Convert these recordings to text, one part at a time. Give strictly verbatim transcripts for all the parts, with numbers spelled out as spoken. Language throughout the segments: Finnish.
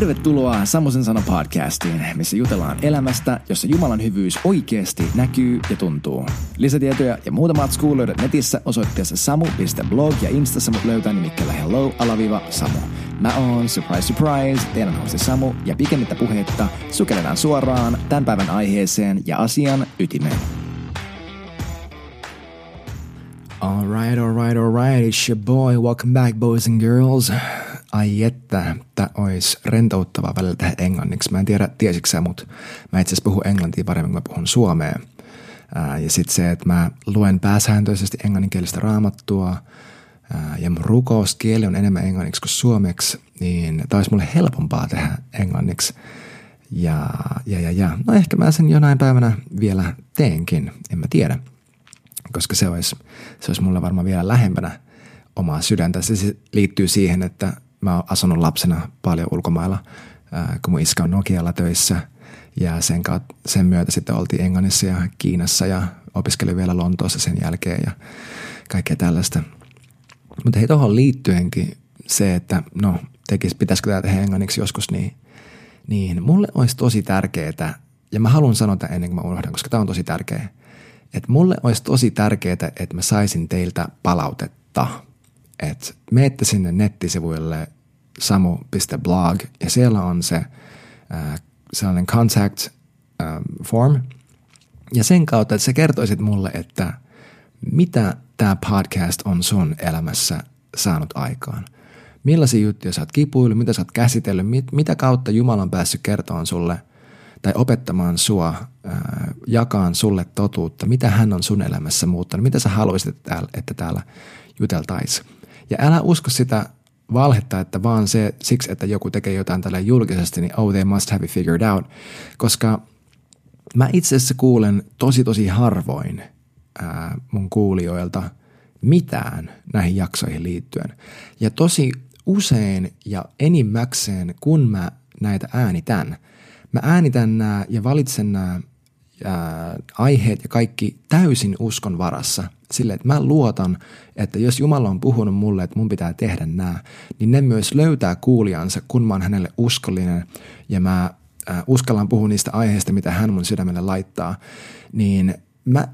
Tervetuloa Samosen Sana -podcastiin, missä jutellaan elämästä, jossa Jumalan hyvyys oikeasti näkyy ja tuntuu. Lisätietoja ja muuta matskua löydät netissä osoitteessa samu piste blog ja instassa mut löytää nimikkeellä hello alaviiva samu. Mä oon, surprise surprise, teidän hosti Samu ja pikemmittä puheitta sukelletaan suoraan tämän päivän aiheeseen ja asian ytimeen. Alright, alright, alright, it's your boy, welcome back boys and girls. Ai että, tää ois rentouttavaa välillä tehdä englanniksi. Mä en tiedä, tiesitkö sä, mut mä itse asiassa puhun englantia paremmin kuin mä puhun suomea. Ää, ja sit se, että mä luen pääsääntöisesti englanninkielistä raamattua ää, ja mun rukouskieli on enemmän englanniksi kuin suomeksi, niin tää ois mulle helpompaa tehdä englanniksi. Ja, ja, ja, ja. No ehkä mä sen jonain päivänä vielä teenkin, en mä tiedä. Koska se ois, se ois mulle varmaan vielä lähempänä omaa sydäntä. Se siis liittyy siihen, että mä oon asunut lapsena paljon ulkomailla, ää, kun mun iskä on Nokialla töissä ja sen, kautta, sen myötä sitten oltiin Englannissa ja Kiinassa ja opiskelin vielä Lontoossa sen jälkeen ja kaikkea tällaista. Mutta hei, tuohon liittyenkin se, että no tekis, pitäisikö tää tehdä englanniksi joskus, niin, niin mulle olisi tosi tärkeää, ja mä haluan sanoa tämän ennen kuin mä unohdan, koska tää on tosi tärkeää, että mulle olisi tosi tärkeää, että mä saisin teiltä palautetta. Että menette sinne nettisivuille samu piste blog ja siellä on se äh, sellainen contact äh, form. Ja sen kautta, että sä kertoisit mulle, että mitä tää podcast on sun elämässä saanut aikaan. Millaisia juttuja sä oot kipuillut, mitä sä oot käsitellyt, mit, mitä kautta Jumala on päässyt kertomaan sulle tai opettamaan sua, äh, jakamaan sulle totuutta, mitä hän on sun elämässä muuttanut, mitä sä haluaisit, että täällä, että täällä juteltaisiin. Ja älä usko sitä valhetta, että vaan se siksi, että joku tekee jotain tällä julkisesti, niin oh, they must have it figured out. Koska mä itse asiassa kuulen tosi tosi harvoin ää, mun kuulijoilta mitään näihin jaksoihin liittyen. Ja tosi usein ja enimmäkseen, kun mä näitä äänitän, mä äänitän nämä ja valitsen nämä Ää, aiheet ja kaikki täysin uskon varassa. Sille, että mä luotan, että jos Jumala on puhunut mulle, että mun pitää tehdä nämä, niin ne myös löytää kuulijansa, kun mä oon hänelle uskollinen ja mä ää, uskallan puhua niistä aiheista, mitä hän mun sydämelle laittaa. Niin mä,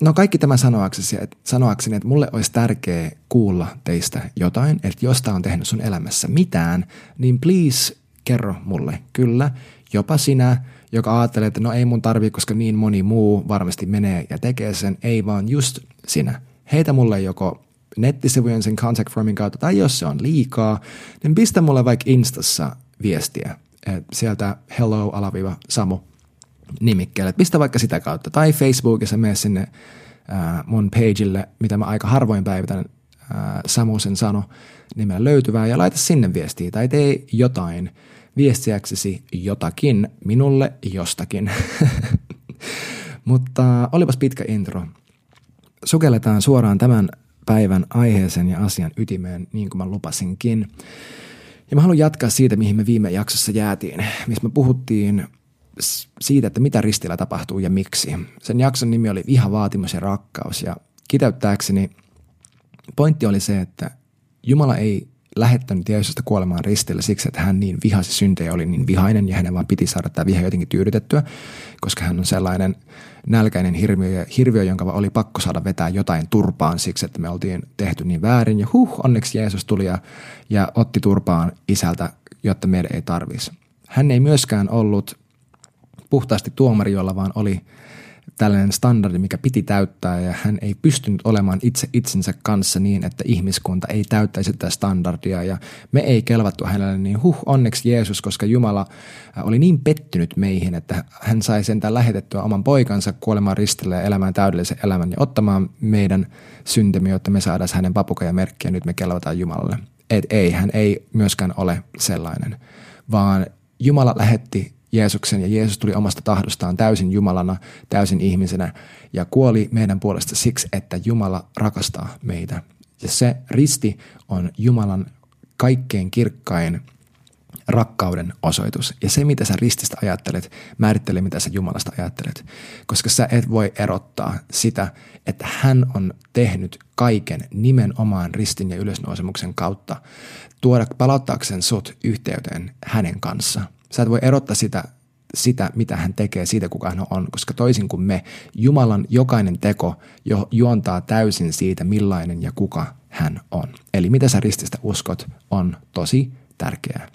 no kaikki tämä sanoakseni, että, sanoakseni, että mulle olisi tärkeää kuulla teistä jotain, että jos tää on tehnyt sun elämässä mitään, niin please kerro mulle. Kyllä, jopa sinä, joka ajattelee, että no ei mun tarvii, koska niin moni muu varmasti menee ja tekee sen. Ei vaan just sinä. Heitä mulle joko nettisivujen sen contact formin kautta, tai jos se on liikaa, niin pistä mulle vaikka instassa viestiä. Et sieltä hello alaviiva samu nimikkeelle. Pistä vaikka sitä kautta. Tai Facebookissa mene sinne äh, mun pageille, mitä mä aika harvoin päivitän, äh, Samosen Sana nimellä löytyvää, ja laita sinne viestiä. Tai tee jotain. Viestiäksesi jotakin minulle jostakin. Mutta olipas pitkä intro. Sukelletaan suoraan tämän päivän aiheeseen ja asian ytimeen, niin kuin mä lupasinkin. Ja mä haluan jatkaa siitä, mihin me viime jaksossa jäätiin, missä me puhuttiin siitä, että mitä ristillä tapahtuu ja miksi. Sen jakson nimi oli Viha, vaatimus ja rakkaus. Ja kiteyttääkseni pointti oli se, että Jumala ei lähettänyt Jeesusta kuolemaan ristillä siksi, että hän niin vihasi syntejä, oli niin vihainen ja hänen vaan piti saada tämä viha jotenkin tyydytettyä, koska hän on sellainen nälkäinen hirviö, hirviö, jonka vaan oli pakko saada vetää jotain turpaan siksi, että me oltiin tehty niin väärin ja huh, onneksi Jeesus tuli ja, ja otti turpaan isältä, jotta meidän ei tarvisi. Hän ei myöskään ollut puhtaasti tuomari, jolla vaan oli tällainen standardi, mikä piti täyttää, ja hän ei pystynyt olemaan itse itsensä kanssa niin, että ihmiskunta ei täyttäisi tätä standardia, ja me ei kelvattu hänelle, niin huh, onneksi Jeesus, koska Jumala oli niin pettynyt meihin, että hän sai sentään lähetettyä oman poikansa kuolemaan ristille ja elämään täydellisen elämän ja ottamaan meidän syntemme, jotta me saadaan hänen papukajamerkkiä, ja nyt me kelvataan Jumalalle. Et ei, hän ei myöskään ole sellainen, vaan Jumala lähetti Jeesuksen, ja Jeesus tuli omasta tahdostaan täysin Jumalana, täysin ihmisenä ja kuoli meidän puolesta siksi, että Jumala rakastaa meitä. Ja se risti on Jumalan kaikkein kirkkain rakkauden osoitus. Ja se, mitä sä rististä ajattelet, määrittelee, mitä sä Jumalasta ajattelet. Koska sä et voi erottaa sitä, että hän on tehnyt kaiken nimenomaan ristin ja ylösnousemuksen kautta tuoda, palauttaakseen sut yhteyteen hänen kanssaan. Sä et voi erottaa sitä, sitä, mitä hän tekee, siitä kuka hän on, koska toisin kuin me, Jumalan jokainen teko jo juontaa täysin siitä, millainen ja kuka hän on. Eli mitä sä rististä uskot, on tosi tärkeää.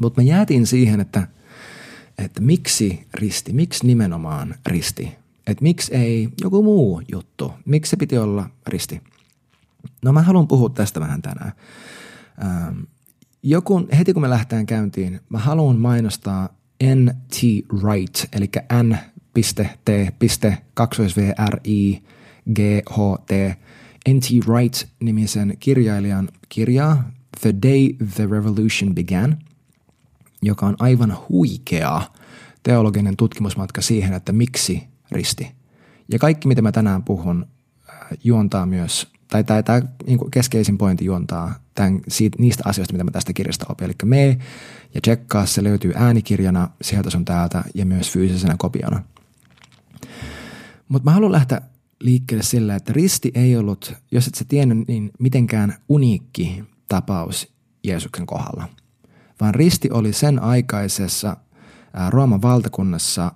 Mutta me jäätiin siihen, että, että miksi risti, miksi nimenomaan risti? Että miksi ei joku muu juttu? Miksi se piti olla risti? No mä haluan puhua tästä vähän tänään. Ähm, joku, heti kun me lähtään käyntiin, mä haluan mainostaa N T. Wright, eli N T two V R I G H T, N T. Wright-nimisen kirjailijan kirjaa The Day the Revolution Began, joka on aivan huikea teologinen tutkimusmatka siihen, että miksi risti. Ja kaikki, mitä mä tänään puhun, juontaa myös, tai tämä niin keskeisin pointti juontaa tämän, siitä, niistä asioista, mitä mä tästä kirjasta opin. Eli mee ja tsekkaa, se löytyy äänikirjana sieltä sun täältä ja myös fyysisenä kopiona. Mutta mä haluan lähteä liikkeelle sillä, että risti ei ollut, jos et sä tiennyt, niin mitenkään uniikki tapaus Jeesuksen kohdalla. Vaan risti oli sen aikaisessa Rooman valtakunnassa,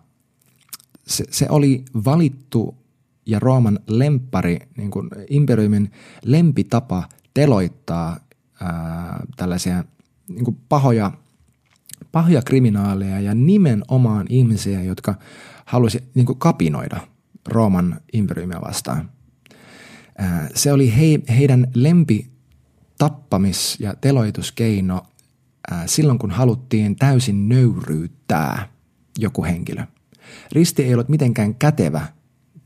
se, se oli valittu ja Rooman lemppari, niin kuin imperiumin lempitapa teloittaa ää, tällaisia niin kuin pahoja, pahoja kriminaaleja ja nimenomaan ihmisiä, jotka halusi niin kuin kapinoida Rooman imperiumia vastaan. Ää, se oli he, heidän lempitappamis- ja teloituskeino ää, silloin, kun haluttiin täysin nöyryyttää joku henkilö. Risti ei ollut mitenkään kätevä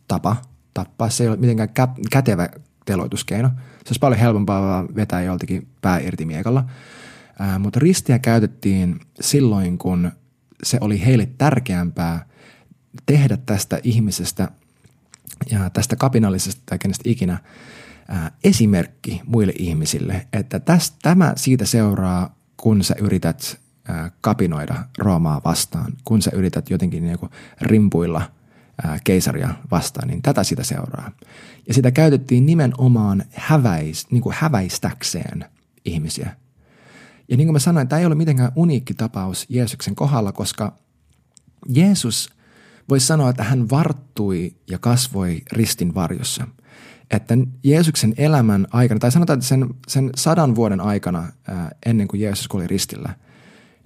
tapa tappaa, se ei ollut mitenkään kä- kätevä teloituskeino. Se olisi paljon helpompaa vetää joltakin pää irti miekalla, äh, mutta ristiä käytettiin silloin, kun se oli heille tärkeämpää tehdä tästä ihmisestä ja tästä kapinallisesta tai kenestä ikinä äh, esimerkki muille ihmisille, että tästä, tämä siitä seuraa, kun sä yrität kapinoida Roomaa vastaan, kun sä yrität jotenkin niin kuin rimpuilla keisaria vastaan, niin tätä sitä seuraa. Ja sitä käytettiin nimenomaan häväis, niin kuin häväistäkseen ihmisiä. Ja niin kuin mä sanoin, tämä ei ole mitenkään uniikki tapaus Jeesuksen kohdalla, koska Jeesus voisi sanoa, että hän varttui ja kasvoi ristin varjossa. Että Jeesuksen elämän aikana, tai sanotaan, että sen, sen sadan vuoden aikana ennen kuin Jeesus oli ristillä,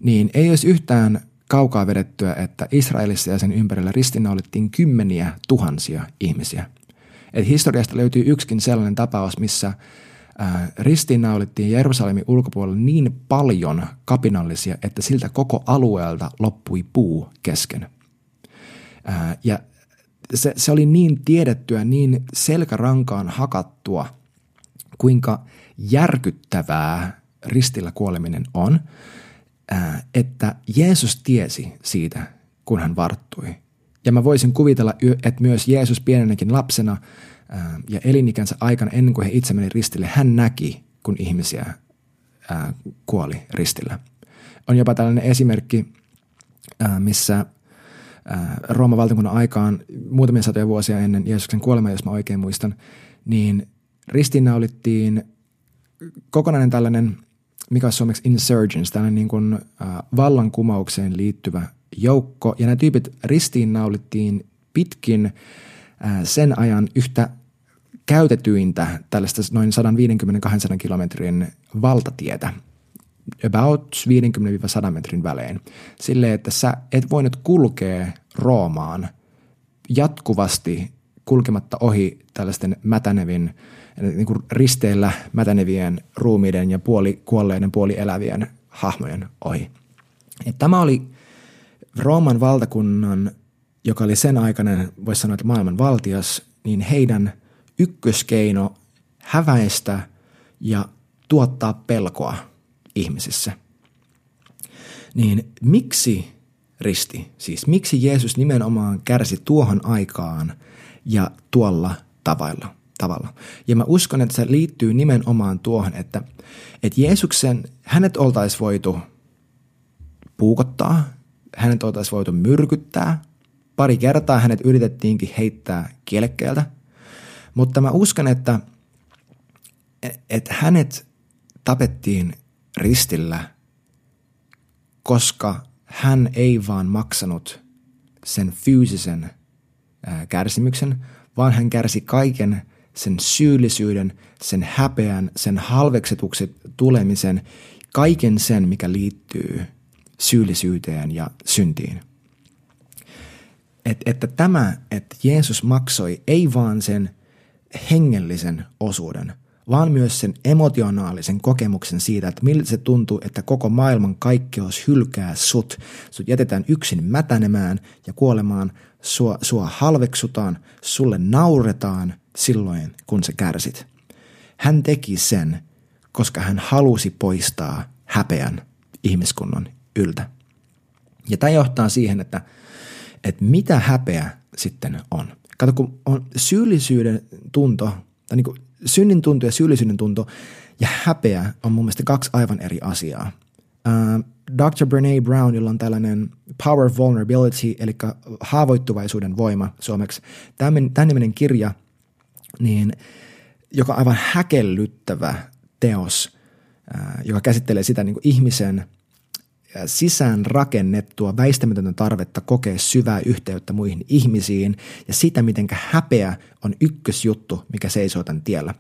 niin ei olisi yhtään kaukaa vedettyä, että Israelissa ja sen ympärillä ristinnaulettiin kymmeniä tuhansia ihmisiä. Et historiasta löytyy yksikin sellainen tapaus, missä äh, ristinnaulettiin Jerusalemin ulkopuolella niin paljon kapinallisia, että siltä koko alueelta loppui puu kesken. Äh, ja se, se oli niin tiedettyä, niin selkärankaan hakattua, kuinka järkyttävää ristillä kuoleminen on, että Jeesus tiesi siitä, kun hän varttui. Ja mä voisin kuvitella, että myös Jeesus pienenäkin lapsena ja elinikänsä aikana, ennen kuin he itse meni ristille, hän näki, kun ihmisiä kuoli ristillä. On jopa tällainen esimerkki, missä Rooman valtakunnan aikaan, muutamia satoja vuosia ennen Jeesuksen kuolemaa, jos mä oikein muistan, niin ristinnaulittiin kokonainen tällainen, mikä on suomeksi insurgents, tällainen niin kuin, äh, vallankumoukseen liittyvä joukko. Ja nämä tyypit ristiinnaulittiin pitkin äh, sen ajan yhtä käytetyintä tällaista noin sata viisikymmentä kaksisataa kilometrin valtatietä, about viisikymmentä sata metrin välein. Silleen, että sä et voinut kulkea Roomaan jatkuvasti kulkematta ohi tällaisten mätänevin, niin kuin risteillä mätänevien ruumiiden ja puoli kuolleiden, puoli elävien hahmojen ohi. Et tämä oli Rooman valtakunnan, joka oli sen aikainen, voisi sanoa, että maailman valtias, niin heidän ykköskeino häväistä ja tuottaa pelkoa ihmisissä. Niin miksi risti? Siis miksi Jeesus nimenomaan kärsi tuohon aikaan ja tuolla tavalla? Tavalla. Ja mä uskon, että se liittyy nimenomaan tuohon, että, että Jeesuksen, hänet oltaisi voitu puukottaa, hänet oltaisi voitu myrkyttää. Pari kertaa hänet yritettiinkin heittää kielekkeeltä, mutta mä uskon, että että hänet tapettiin ristillä, koska hän ei vaan maksanut sen fyysisen kärsimyksen, vaan hän kärsi kaiken sen syyllisyyden, sen häpeän, sen halveksetukset tulemisen, kaiken sen, mikä liittyy syyllisyyteen ja syntiin. Et, että tämä, että Jeesus maksoi ei vaan sen hengellisen osuuden, vaan myös sen emotionaalisen kokemuksen siitä, että miltä se tuntuu, että koko maailman kaikkeus hylkää sut. Sut jätetään yksin mätänemään ja kuolemaan, sua, sua halveksutaan, sulle nauretaan silloin, kun sä kärsit. Hän teki sen, koska hän halusi poistaa häpeän ihmiskunnan yltä. Ja tämä johtaa siihen, että, että mitä häpeä sitten on. Kato, kun on syyllisyyden tunto, tai niin kuin synnin tunto ja syyllisyyden tunto ja häpeä on mun mielestä kaksi aivan eri asiaa. Uh, doctor Brené Brown, jolla on tällainen Power of vulnerability, eli haavoittuvaisuuden voima suomeksi, tämän niminen kirja, niin, joka on aivan häkellyttävä teos, uh, joka käsittelee sitä niin kuin ihmisen sisään rakennettua väistämätöntä tarvetta kokea syvää yhteyttä muihin ihmisiin ja sitä, miten häpeä on ykkösjuttu, mikä seisoo tämän tiellä.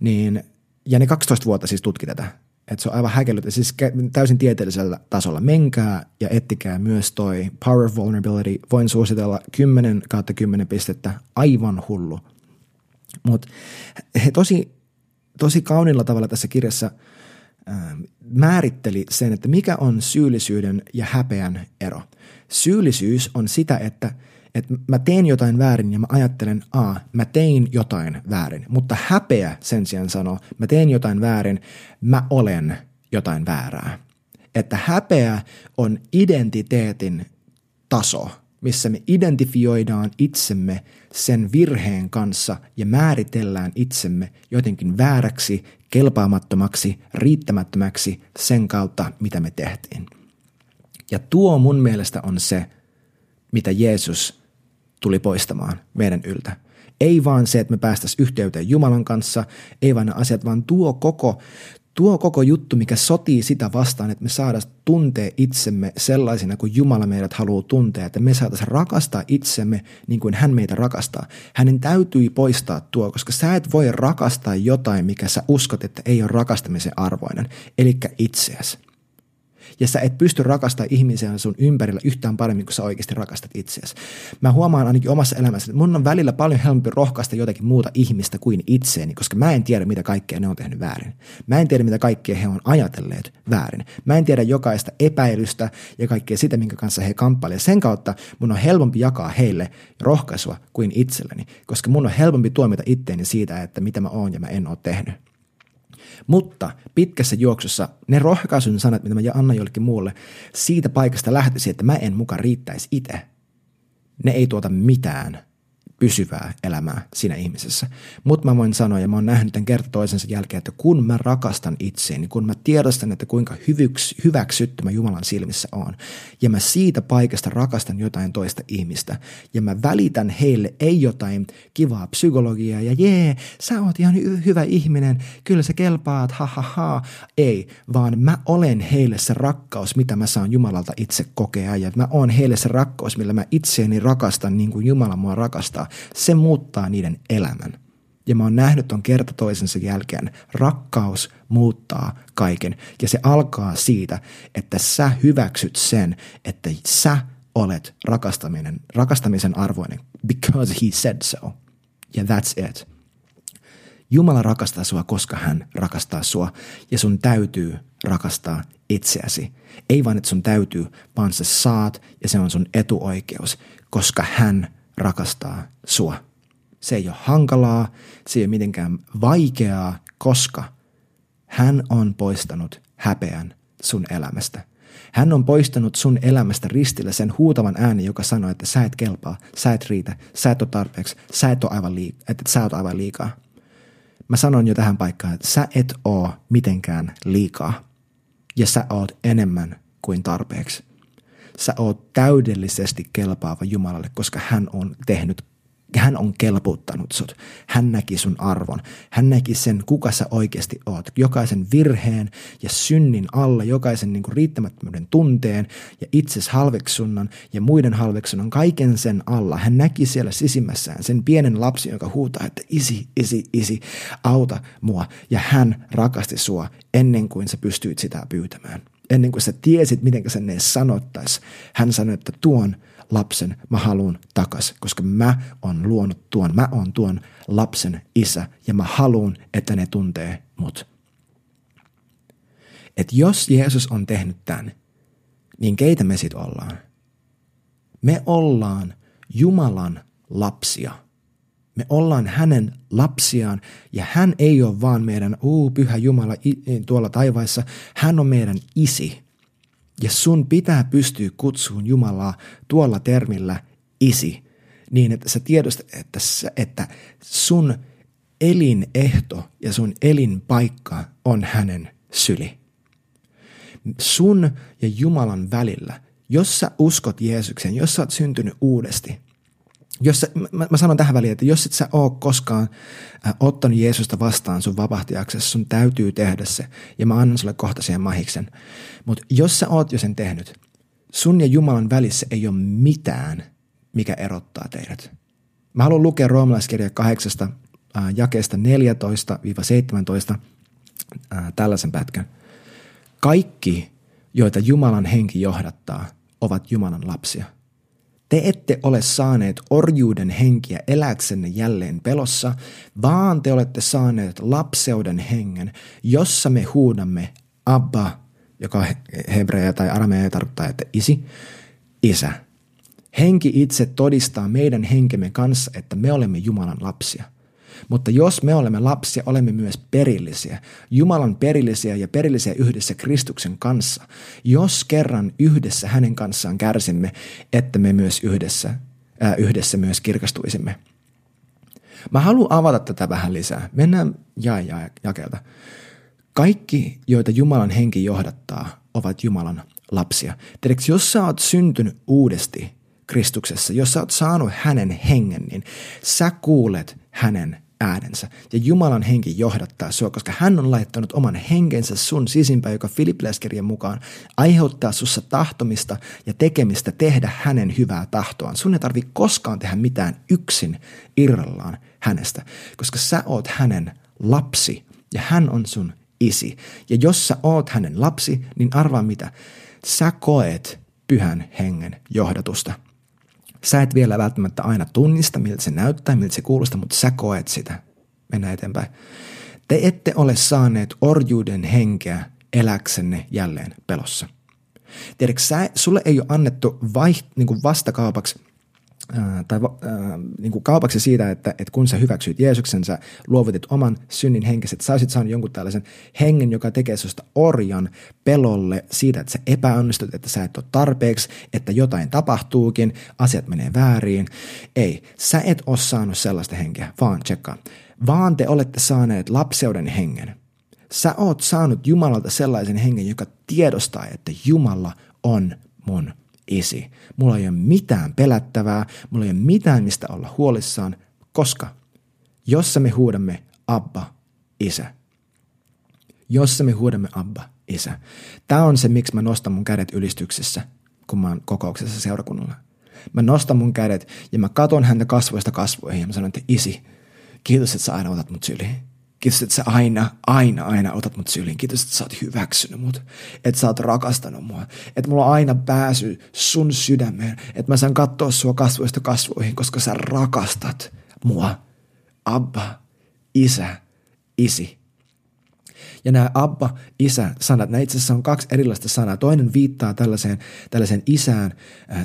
Niin, ja ne kaksitoista vuotta siis tutki tätä. Että se on aivan häkellyt, siis täysin tieteellisellä tasolla. Menkää ja ettikää myös toi Power of Vulnerability. Voin suositella kymmenen kautta kymmenen pistettä. Aivan hullu. Mutta he tosi, tosi kauniilla tavalla tässä kirjassa määritteli sen, että mikä on syyllisyyden ja häpeän ero. Syyllisyys on sitä, että, että mä teen jotain väärin ja mä ajattelen, a, mä tein jotain väärin, mutta häpeä sen sijaan sanoo, mä teen jotain väärin, mä olen jotain väärää. Että häpeä on identiteetin taso, missä me identifioidaan itsemme sen virheen kanssa ja määritellään itsemme jotenkin vääräksi, kelpaamattomaksi, riittämättömäksi sen kautta, mitä me tehtiin. Ja tuo mun mielestä on se, mitä Jeesus tuli poistamaan meidän yltä. Ei vaan se, että me päästäisiin yhteyteen Jumalan kanssa, ei vaan ne asiat, vaan tuo koko, tuo koko juttu, mikä sotii sitä vastaan, että me saadaan tuntea itsemme sellaisina kuin Jumala meidät haluaa tuntea, että me saataisiin rakastaa itsemme niin kuin hän meitä rakastaa. Hänen täytyi poistaa tuo, koska sä et voi rakastaa jotain, mikä sä uskot, että ei ole rakastamisen arvoinen, eli itseäsi. Ja sä et pysty rakastamaan ihmisiä sun ympärillä yhtään paremmin, kuin sä oikeasti rakastat itseäsi. Mä huomaan ainakin omassa elämässä, että mun on välillä paljon helpompi rohkaista jotakin muuta ihmistä kuin itseäni, koska mä en tiedä, mitä kaikkea ne on tehnyt väärin. Mä en tiedä, mitä kaikkea he on ajatelleet väärin. Mä en tiedä jokaista epäilystä ja kaikkea sitä, minkä kanssa he kamppailevat. Sen kautta mun on helpompi jakaa heille rohkaisua kuin itselleni, koska mun on helpompi tuomita itteeni siitä, että mitä mä oon ja mä en ole tehnyt. Mutta pitkässä juoksussa ne rohkaisun sanat, mitä mä annan jollekin muulle, siitä paikasta lähtisi, että mä en muka riittäisi itse. Ne ei tuota mitään pysyvää elämää siinä ihmisessä. Mutta mä voin sanoa, ja mä oon nähnyt tämän kerta toisensa jälkeen, että kun mä rakastan itseäni, kun mä tiedostan, että kuinka hyvyks, hyväksytty mä Jumalan silmissä oon, ja mä siitä paikasta rakastan jotain toista ihmistä, ja mä välitän heille ei jotain kivaa psykologiaa, ja jee, sä oot ihan hy- hyvä ihminen, kyllä sä kelpaat, ha ha ha, ei, vaan mä olen heille se rakkaus, mitä mä saan Jumalalta itse kokea, ja mä oon heille se rakkaus, millä mä itseäni rakastan niin kuin Jumala mua rakastaa. Se muuttaa niiden elämän. Ja mä oon nähnyt ton kerta toisensa jälkeen. Rakkaus muuttaa kaiken. Ja se alkaa siitä, että sä hyväksyt sen, että sä olet rakastaminen, rakastamisen arvoinen. Because he said so. Ja that's it. Jumala rakastaa sua, koska hän rakastaa sua. Ja sun täytyy rakastaa itseäsi. Ei vaan, että sun täytyy, vaan sä saat ja se on sun etuoikeus, koska hän rakastaa sua. Se ei ole hankalaa, se ei ole mitenkään vaikeaa, koska hän on poistanut häpeän sun elämästä. Hän on poistanut sun elämästä ristillä sen huutavan äänen, joka sanoo, että sä et kelpaa, sä et riitä, sä et ole tarpeeksi, sä et ole aivan, liik- että sä oot aivan liikaa. Mä sanon jo tähän paikkaan, että sä et oo mitenkään liikaa ja sä oot enemmän kuin tarpeeksi. Sä oot täydellisesti kelpaava Jumalalle, koska hän on tehnyt Hän on kelpuuttanut sut. Hän näki sun arvon. Hän näki sen, kuka sä oikeasti oot. Jokaisen virheen ja synnin alla, jokaisen niin kuin riittämättömyyden tunteen ja itses halveksunnan ja muiden halveksunnan, kaiken sen alla. Hän näki siellä sisimmässään sen pienen lapsen, joka huutaa, että isi, isi, isi, auta mua. Ja hän rakasti sua ennen kuin sä pystyit sitä pyytämään. Ennen kuin sä tiesit, miten sen ne sanottais. Hän sanoi, että tuon lapsen mä haluun takas, koska mä oon luonut tuon, mä oon tuon lapsen isä ja mä haluun, että ne tuntee mut. Et jos Jeesus on tehnyt tän, niin keitä me sit ollaan? Me ollaan Jumalan lapsia. Me ollaan hänen lapsiaan ja hän ei ole vaan meidän uu pyhä Jumala tuolla taivaissa, hän on meidän isi. Ja sun pitää pystyä kutsuun Jumalaa tuolla termillä isi, niin että sä tiedostat, että, että sun elinehto ja sun elinpaikka on hänen syli. Sun ja Jumalan välillä, jos sä uskot Jeesukseen, jos sä oot syntynyt uudesti, jos sä, mä, mä sanon tähän väliin, että jos et sä oo koskaan äh, ottanut Jeesusta vastaan sun vapahtajaksesi, sun täytyy tehdä se. Ja mä annan sulle kohta siihen mahiksen. Mutta jos sä oot jo sen tehnyt, sun ja Jumalan välissä ei ole mitään, mikä erottaa teidät. Mä haluan lukea roomalaiskirja kahdeksasta äh, jakeesta neljätoista seitsemäntoista äh, tällaisen pätkän. Kaikki, joita Jumalan henki johdattaa, ovat Jumalan lapsia. Te ette ole saaneet orjuuden henkiä eläksenne jälleen pelossa, vaan te olette saaneet lapseuden hengen, jossa me huudamme Abba, joka hebreä tai aramea tarkoittaa, että isi, isä. Henki itse todistaa meidän henkemme kanssa, että me olemme Jumalan lapsia. Mutta jos me olemme lapsia, olemme myös perillisiä. Jumalan perillisiä ja perillisiä yhdessä Kristuksen kanssa. Jos kerran yhdessä hänen kanssaan kärsimme, että me myös yhdessä, ää, yhdessä myös kirkastuisimme. Mä haluan avata tätä vähän lisää. Mennään jae jae jakelta. Kaikki, joita Jumalan henki johdattaa, ovat Jumalan lapsia. Tiedätkö, jos sä oot syntynyt uudesti Kristuksessa, jos sä oot saanut hänen hengen, niin sä kuulet hänen äänensä. Ja Jumalan henki johdattaa sua, koska hän on laittanut oman henkensä sun sisimpään, joka Filippiläiskirjan mukaan aiheuttaa sussa tahtomista ja tekemistä tehdä hänen hyvää tahtoaan. Sun ei tarvitse koskaan tehdä mitään yksin irrallaan hänestä, koska sä oot hänen lapsi ja hän on sun isi. Ja jos sä oot hänen lapsi, niin arvaa mitä, sä koet pyhän hengen johdatusta. Sä et vielä välttämättä aina tunnista, miltä se näyttää, miltä se kuulostaa, mutta sä koet sitä. Mennään eteenpäin. Te ette ole saaneet orjuuden henkeä eläksenne jälleen pelossa. Tiedätkö, sä, sulle ei ole annettu vaiht, niin kuin vastakaupaksi, ää, tai, ää, niin kuin kaupaksi siitä, että, että kun sä hyväksyit Jeesuksen, sä luovutit oman synnin henkesi, että sä olisit saanut jonkun tällaisen hengen, joka tekee susta orjan pelolle siitä, että sä epäonnistut, että sä et ole tarpeeksi, että jotain tapahtuukin, asiat menee väärin. Ei, sä et ole saanut sellaista henkeä, vaan tsekkaa. Vaan te olette saaneet lapseuden hengen. Sä oot saanut Jumalalta sellaisen hengen, joka tiedostaa, että Jumala on mun isi. Mulla ei ole mitään pelättävää, mulla ei ole mitään mistä olla huolissaan, koska jossa me huudamme Abba, isä. Jossa me huudamme Abba, isä. Tää on se, miksi mä nostan mun kädet ylistyksessä, kun mä oon kokouksessa seurakunnalla. Mä nostan mun kädet ja mä katon häntä kasvoista kasvoihin ja mä sanon, että isi, kiitos, että sä aina otat mut syliin. Kiitos, että sä aina, aina, aina otat mut syliin. Kiitos, että sä oot hyväksynyt mut. Että sä oot rakastanut mua. Että mulla on aina pääsy sun sydämeen. Että mä saan katsoa sua kasvoista kasvoihin, koska sä rakastat mua. Abba, isä, isi. Ja nämä Abba, isä sanat, nämä itse asiassa on kaksi erilaista sanaa. Toinen viittaa tällaiseen, tällaiseen isään,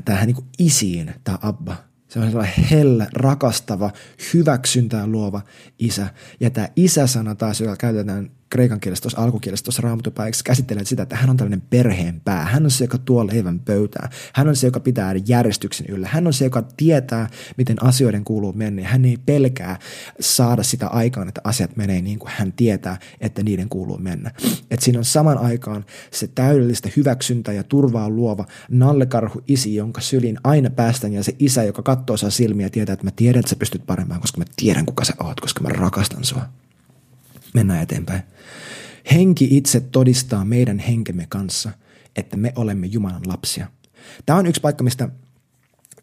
tähän niin kuin isiin, tämä Abba. Se on sellainen hellä, rakastava, hyväksyntää luova isä. Ja tämä isä-sana taas, joka käytetään kreikan kielessä, tuossa alkukielessä, tuossa raamatupäiväksi käsittelee sitä, että hän on tällainen perheen pää. Hän on se, joka tuo leivän pöytään. Hän on se, joka pitää järjestyksen yllä. Hän on se, joka tietää, miten asioiden kuuluu mennä. Hän ei pelkää saada sitä aikaan, että asiat menee niin kuin hän tietää, että niiden kuuluu mennä. Et siinä on saman aikaan se täydellistä hyväksyntää ja turvaa luova nallekarhu isi, jonka syliin aina päästään, ja se isä, joka katsoo saa silmiä ja tietää, että mä tiedän, että sä pystyt paremmin, koska mä tiedän, kuka sä oot, koska mä rakastan sua. Mennään eteenpäin. Henki itse todistaa meidän henkemme kanssa, että me olemme Jumalan lapsia. Tämä on yksi paikka, mistä,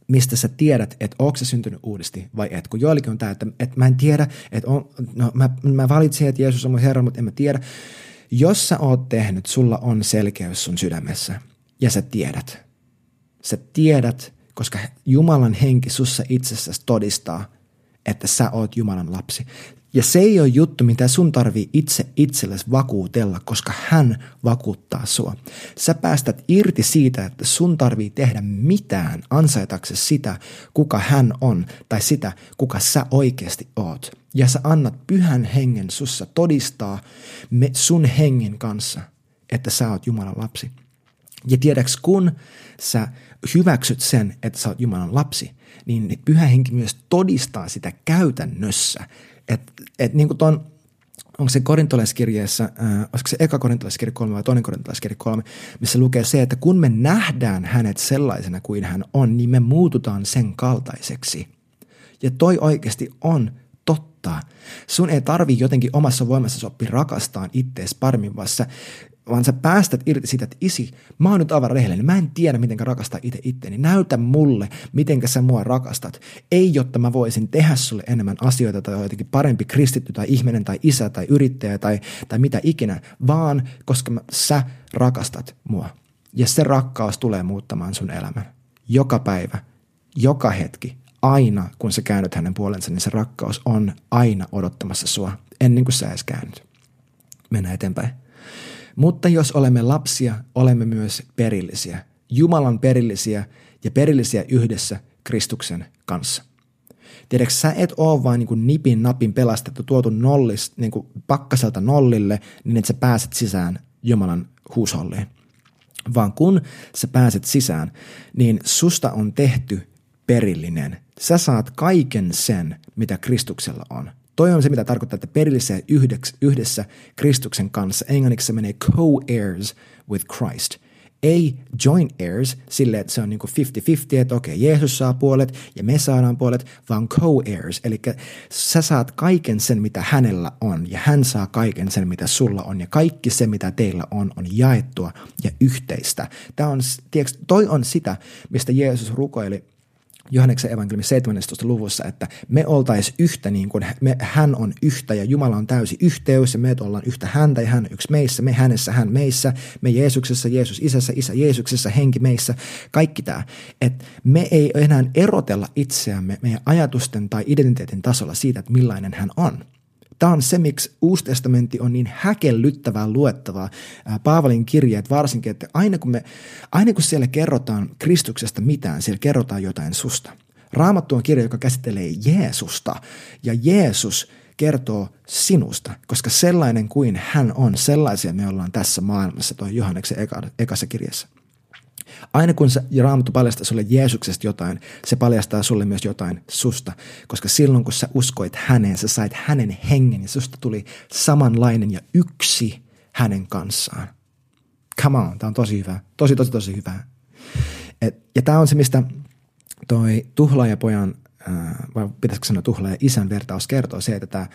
mistä sä tiedät, että ootko sä syntynyt uudesti vai et. Kun joillekin on tämä, että, että mä en tiedä, että on, no, mä, mä valitsin, että Jeesus on mun Herra, mutta en mä tiedä. Jos sä oot tehnyt, sulla on selkeys sun sydämessä ja sä tiedät. Sä tiedät, koska Jumalan henki sussa itsessäsi todistaa, että sä oot Jumalan lapsi. Ja se ei ole juttu, mitä sun tarvii itse itsellesi vakuutella, koska hän vakuuttaa sua. Sä päästät irti siitä, että sun tarvii tehdä mitään ansaitaksesi sitä, kuka hän on, tai sitä, kuka sä oikeasti oot. Ja sä annat pyhän hengen sussa todistaa me sun hengen kanssa, että sä oot Jumalan lapsi. Ja tiedäks, kun sä hyväksyt sen, että sä oot Jumalan lapsi, niin pyhä henki myös todistaa sitä käytännössä. Että et niin kuin ton, onko se korintolaiskirjeessä, äh, olisiko se eka korintolaiskirja kolme vai toinen korintolaiskirja kolme, missä lukee se, että kun me nähdään hänet sellaisena kuin hän on, niin me muututaan sen kaltaiseksi. Ja toi oikeasti on totta. Sun ei tarvii jotenkin omassa voimassasi oppia rakastaan ittees paremmin, vaan sä, vaan sä päästät irti siitä, että isi, mä oon nyt aivan rehellinen, mä en tiedä, miten rakastaa itse itteeni. Näytä mulle, miten sä mua rakastat. Ei, jotta mä voisin tehdä sulle enemmän asioita tai jotenkin parempi kristitty tai ihminen tai isä tai yrittäjä tai, tai mitä ikinä, vaan koska mä, sä rakastat mua. Ja se rakkaus tulee muuttamaan sun elämän. Joka päivä, joka hetki, aina kun sä käännyt hänen puolensa, niin se rakkaus on aina odottamassa sua, ennen kuin sä edes käännyt. Mennään eteenpäin. Mutta jos olemme lapsia, olemme myös perillisiä. Jumalan perillisiä ja perillisiä yhdessä Kristuksen kanssa. Tiedätkö, sä et ole vain niin kuin nipin napin pelastettu, tuotu nollis, niin kuin pakkaselta nollille, niin että sä pääset sisään Jumalan huusholliin. Vaan kun sä pääset sisään, niin susta on tehty perillinen. Sä saat kaiken sen, mitä Kristuksella on. Toi on se, mitä tarkoittaa, että perilliseen yhdessä Kristuksen kanssa. Englanniksi se menee co-heirs with Christ. Ei joint heirs, silleen, että se on niin kuin fifty-fifty, että okei, Jeesus saa puolet ja me saadaan puolet, vaan co-heirs. Eli sä saat kaiken sen, mitä hänellä on, ja hän saa kaiken sen, mitä sulla on, ja kaikki se, mitä teillä on, on jaettua ja yhteistä. Tää on, tiedätkö, toi on sitä, mistä Jeesus rukoili Johanneksen evankeliumin seitsemäntoista luvussa, että me oltaisiin yhtä niin kuin me, hän on yhtä ja Jumala on täysi yhteys ja me ollaan yhtä häntä ja hän on yksi meissä, me hänessä, hän meissä, me Jeesuksessa, Jeesus isässä, isä Jeesuksessa, henki meissä, kaikki tämä. Että me ei enää erotella itseämme meidän ajatusten tai identiteetin tasolla siitä, että millainen hän on. Tämä on se, miksi Uusi testamentti on niin häkellyttävää luettavaa. Paavalin kirjeet varsinkin, että aina kun, me, aina kun siellä kerrotaan Kristuksesta mitään, siellä kerrotaan jotain susta. Raamattu on kirja, joka käsittelee Jeesusta ja Jeesus kertoo sinusta, koska sellainen kuin hän on, sellaisia me ollaan tässä maailmassa, tuo Johanneksen eka, ekassa kirjassa. Aina kun se, Raamattu paljastaa sulle Jeesuksesta jotain, se paljastaa sulle myös jotain susta, koska silloin kun sä uskoit häneen, sä sait hänen hengen ja susta tuli samanlainen ja yksi hänen kanssaan. Come on, tää on tosi hyvä, tosi tosi tosi hyvä. Et, ja tää on se, mistä toi tuhlaajapojan, äh, vai pitäisikö sanoa tuhlaaja isän vertaus kertoo, se, että tää äh,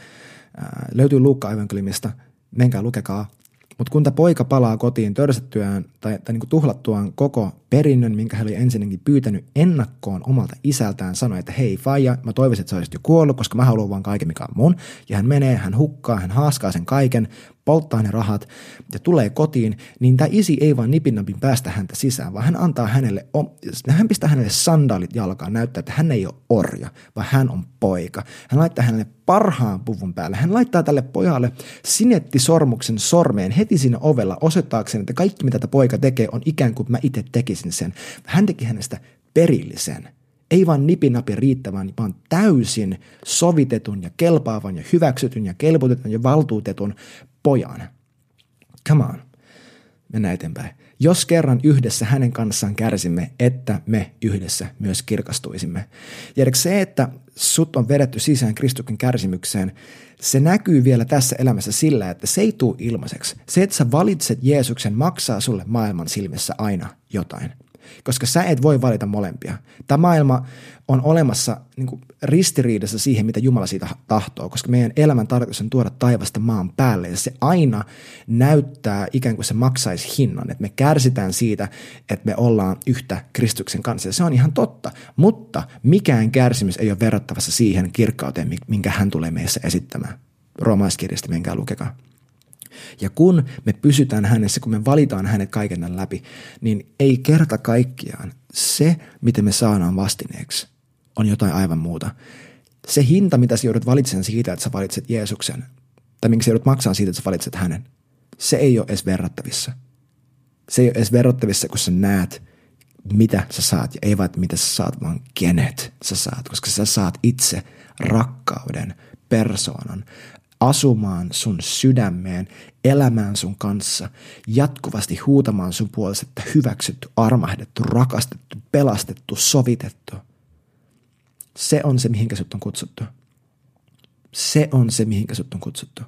löytyy Luukkaan evankeliumista, menkää lukekaa. Mutta kun tämä poika palaa kotiin törsättyään tai, tai niinku tuhlattuaan koko perinnön, minkä hän oli ensinnäkin pyytänyt ennakkoon omalta isältään, sanoi, että hei faija, mä toivoisin, että sä olisit jo kuollut, koska mä haluan vaan kaiken, mikä on mun. Ja hän menee, hän hukkaa, hän haaskaa sen kaiken, polttaa ne rahat ja tulee kotiin, niin tämä isi ei vaan nipinnampin päästä häntä sisään, vaan hän antaa hänelle, hän pistää hänelle sandaalit jalkaan, näyttää, että hän ei ole orja, vaan hän on poika. Hän laittaa hänelle parhaan puvun päälle. Hän laittaa tälle pojalle sinettisormuksen sormeen heti siinä ovella osoittaakseen, että kaikki mitä tämä poika tekee on ikään kuin mä itse tekisin sen. Hän teki hänestä perillisen. Ei vaan nipinapin riittävän, vaan täysin sovitetun ja kelpaavan ja hyväksytyn ja kelpotetun ja valtuutetun pojan. Come on, mennään eteenpäin. Jos kerran yhdessä hänen kanssaan kärsimme, että me yhdessä myös kirkastuisimme. Ja se, että sut on vedetty sisään Kristuksen kärsimykseen, se näkyy vielä tässä elämässä sillä, että se ei tule ilmaiseksi. Se, että sä valitset Jeesuksen, maksaa sulle maailman silmissä aina jotain, koska sä et voi valita molempia. Tämä maailma on olemassa niin kuin ristiriidassa siihen, mitä Jumala siitä tahtoo, koska meidän elämän tarkoitus on tuoda taivasta maan päälle. Ja se aina näyttää ikään kuin se maksaisi hinnan, että me kärsitään siitä, että me ollaan yhtä Kristuksen kanssa. Ja se on ihan totta, mutta mikään kärsimys ei ole verrattavassa siihen kirkkauteen, minkä hän tulee meissä esittämään. Roomalaiskirjasta menkää lukekaa. Ja kun me pysytään hänessä, kun me valitaan hänet kaiken tämän läpi, niin ei kerta kaikkiaan se, miten me saadaan vastineeksi, on jotain aivan muuta. Se hinta, mitä sä joudut valitsemaan siitä, että sä valitset Jeesuksen, tai minkä sä joudut maksamaan siitä, että sä valitset hänen, se ei ole edes verrattavissa. Se ei ole edes verrattavissa, kun sä näet, mitä sä saat, ja ei vain, mitä sä saat, vaan kenet sä saat, koska sä saat itse rakkauden, persoonan, asumaan sun sydämeen, elämään sun kanssa, jatkuvasti huutamaan sun puolesta, että hyväksytty, armahdettu, rakastettu, pelastettu, sovitettu. Se on se, mihinkä sut on kutsuttu. Se on se, mihinkä sut on kutsuttu.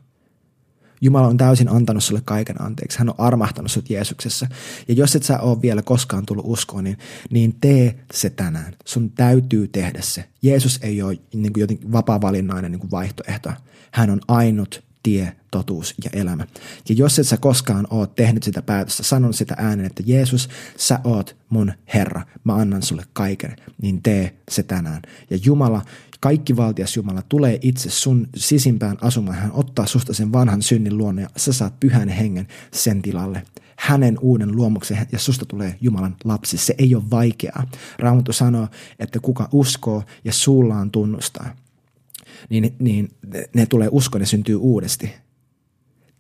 Jumala on täysin antanut sulle kaiken anteeksi. Hän on armahtanut sut Jeesuksessa. Ja jos et sä ole vielä koskaan tullut uskoon, niin, niin tee se tänään. Sun täytyy tehdä se. Jeesus ei ole niin kuin jotenkin vapaa-valinnainen niin kuin vaihtoehto. Hän on ainut tie, totuus ja elämä. Ja jos et sä koskaan ole tehnyt sitä päätöstä, sanon sitä ääneen, että Jeesus, sä oot mun Herra. Mä annan sulle kaiken, niin tee se tänään. Ja Jumala, kaikki valtias Jumala tulee itse sun sisimpään asumaan. Hän ottaa susta sen vanhan synnin luonne ja sä saat pyhän hengen sen tilalle. Hänen uuden luomuksen ja susta tulee Jumalan lapsi. Se ei ole vaikeaa. Raamattu sanoo, että kuka uskoo ja suullaan tunnustaa, niin, niin ne tulee uskoon ja syntyy uudesti.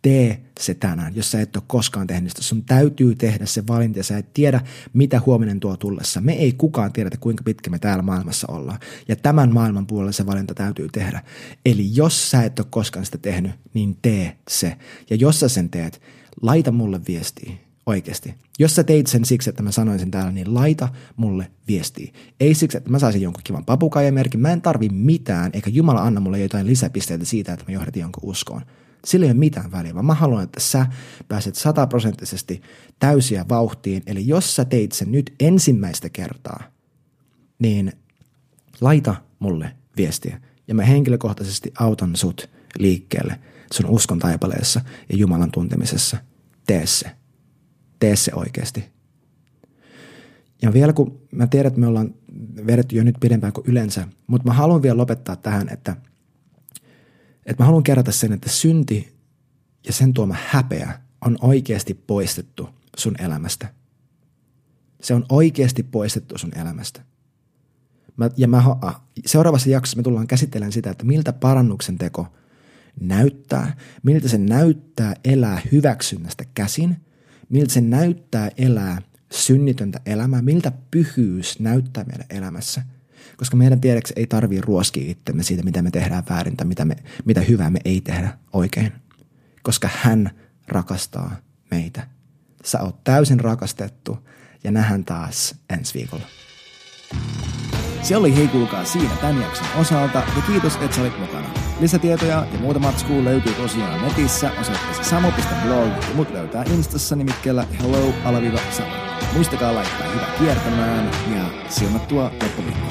Tee se tänään, jos sä et ole koskaan tehnyt sitä. Sun täytyy tehdä se valinta ja sä et tiedä, mitä huominen tuo tullessa. Me ei kukaan tiedetä, kuinka pitkä me täällä maailmassa ollaan. Ja tämän maailman puolella se valinta täytyy tehdä. Eli jos sä et ole koskaan sitä tehnyt, niin tee se. Ja jos sä sen teet, laita mulle viestiä. Oikeasti. Jos sä teit sen siksi, että mä sanoin sen täällä, niin laita mulle viestiä. Ei siksi, että mä saisin jonkun kivan papukaijamerkin. Mä en tarvi mitään, eikä Jumala anna mulle jotain lisäpisteitä siitä, että mä johdatin jonkun uskoon. Sillä ei ole mitään väliä, vaan mä haluan, että sä pääset sataprosenttisesti täysiä vauhtiin. Eli jos sä teit sen nyt ensimmäistä kertaa, niin laita mulle viestiä. Ja mä henkilökohtaisesti autan sut liikkeelle sun uskon taipaleessa ja Jumalan tuntemisessa. Tee se. Tee se oikeasti. Ja vielä kun mä tiedän, että me ollaan vedetty jo nyt pidempään kuin yleensä, mutta mä haluan vielä lopettaa tähän, että, että mä haluan kerrata sen, että synti ja sen tuoma häpeä on oikeasti poistettu sun elämästä. Se on oikeasti poistettu sun elämästä. Mä, ja mä, seuraavassa jaksossa me tullaan käsittelemään sitä, että miltä parannuksen teko näyttää, miltä se näyttää elää hyväksynnästä käsin, miltä se näyttää elää synnitöntä elämää, miltä pyhyys näyttää meidän elämässä. Koska meidän tiedeksi ei tarvitse ruoskia itsemme siitä, mitä me tehdään väärin tai mitä, me, mitä hyvää me ei tehdä oikein. Koska hän rakastaa meitä. Sä oot täysin rakastettu ja nähdään taas ensi viikolla. Se oli hei kuulkaa siinä tämän jakson osalta ja kiitos, että sä olit mukana. Lisätietoja ja muuta matskua löytyy tosiaan netissä osoitteessa samo piste blog ja mut löytää instassa nimikkeellä hello alaviiva samo. Muistakaa laittaa hyvä kiertämään ja silmät tuo loppuviikkoon.